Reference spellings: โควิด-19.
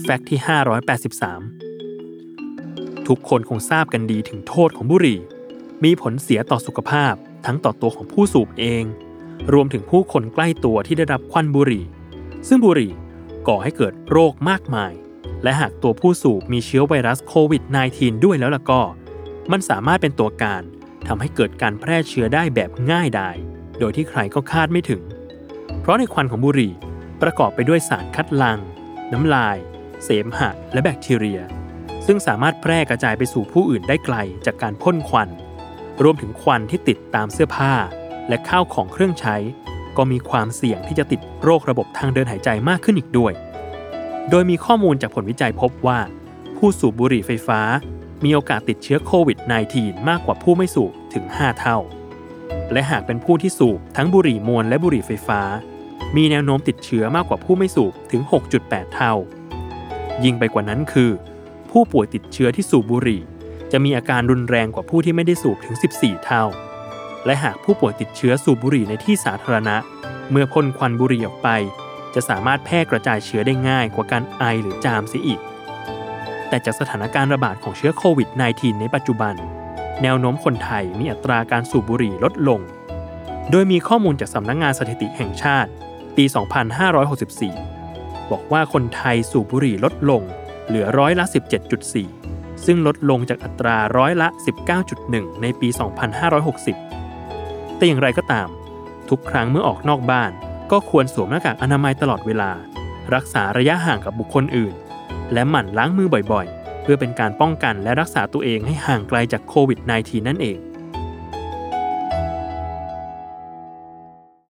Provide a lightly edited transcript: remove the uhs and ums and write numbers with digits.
แฟกต์ที่583ทุกคนคงทราบกันดีถึงโทษของบุหรี่มีผลเสียต่อสุขภาพทั้งต่อตัวของผู้สูบเองรวมถึงผู้คนใกล้ตัวที่ได้รับควันบุหรี่ซึ่งบุหรี่ก่อให้เกิดโรคมากมายและหากตัวผู้สูบมีเชื้อไวรัสโควิด -19 ด้วยแล้วล่ะก็มันสามารถเป็นตัวการทำให้เกิดการแพร่เชื้อได้แบบง่ายดายโดยที่ใครก็คาดไม่ถึงเพราะในควันของบุหรี่ประกอบไปด้วยสารคัดหลั่งน้ำลายเสมหะและแบคทีเรียซึ่งสามารถแพร่กระจายไปสู่ผู้อื่นได้ไกลจากการพ่นควันรวมถึงควันที่ติดตามเสื้อผ้าและข้าวของเครื่องใช้ก็มีความเสี่ยงที่จะติดโรคระบบทางเดินหายใจมากขึ้นอีกด้วยโดยมีข้อมูลจากผลวิจัยพบว่าผู้สูบบุหรี่ไฟฟ้ามีโอกาสติดเชื้อโควิด -19 มากกว่าผู้ไม่สูบถึง5เท่าและหากเป็นผู้ที่สูบทั้งบุหรี่มวนและบุหรี่ไฟฟ้ามีแนวโน้มติดเชื้อมากกว่าผู้ไม่สูบถึง 6.8 เท่ายิ่งไปกว่านั้นคือผู้ป่วยติดเชื้อที่สูบบุหรี่จะมีอาการรุนแรงกว่าผู้ที่ไม่ได้สูบถึง14เท่าและหากผู้ป่วยติดเชื้อสูบบุหรี่ในที่สาธารณะเมื่อพ่นควันบุหรี่ออกไปจะสามารถแพร่กระจายเชื้อได้ง่ายกว่าการไอหรือจามเสียอีกแต่จากสถานการณ์ระบาดของเชื้อโควิด -19 ในปัจจุบันแนวโน้มคนไทยมีอัตราการสูบบุหรี่ลดลงโดยมีข้อมูลจากสำนักงานสถิติแห่งชาติปี 2564 บอกว่าคนไทยสูบบุหรี่ลดลงเหลือร้อยละ 17.4 ซึ่งลดลงจากอัตราร้อยละ 19.1 ในปี 2560 แต่อย่างไรก็ตามทุกครั้งเมื่อออกนอกบ้านก็ควรสวมหน้ากากอนามัยตลอดเวลารักษาระยะห่างกับบุคคลอื่นและหมั่นล้างมือบ่อยๆเพื่อเป็นการป้องกันและรักษาตัวเองให้ห่างไกลจากโควิด-19 นั่นเอง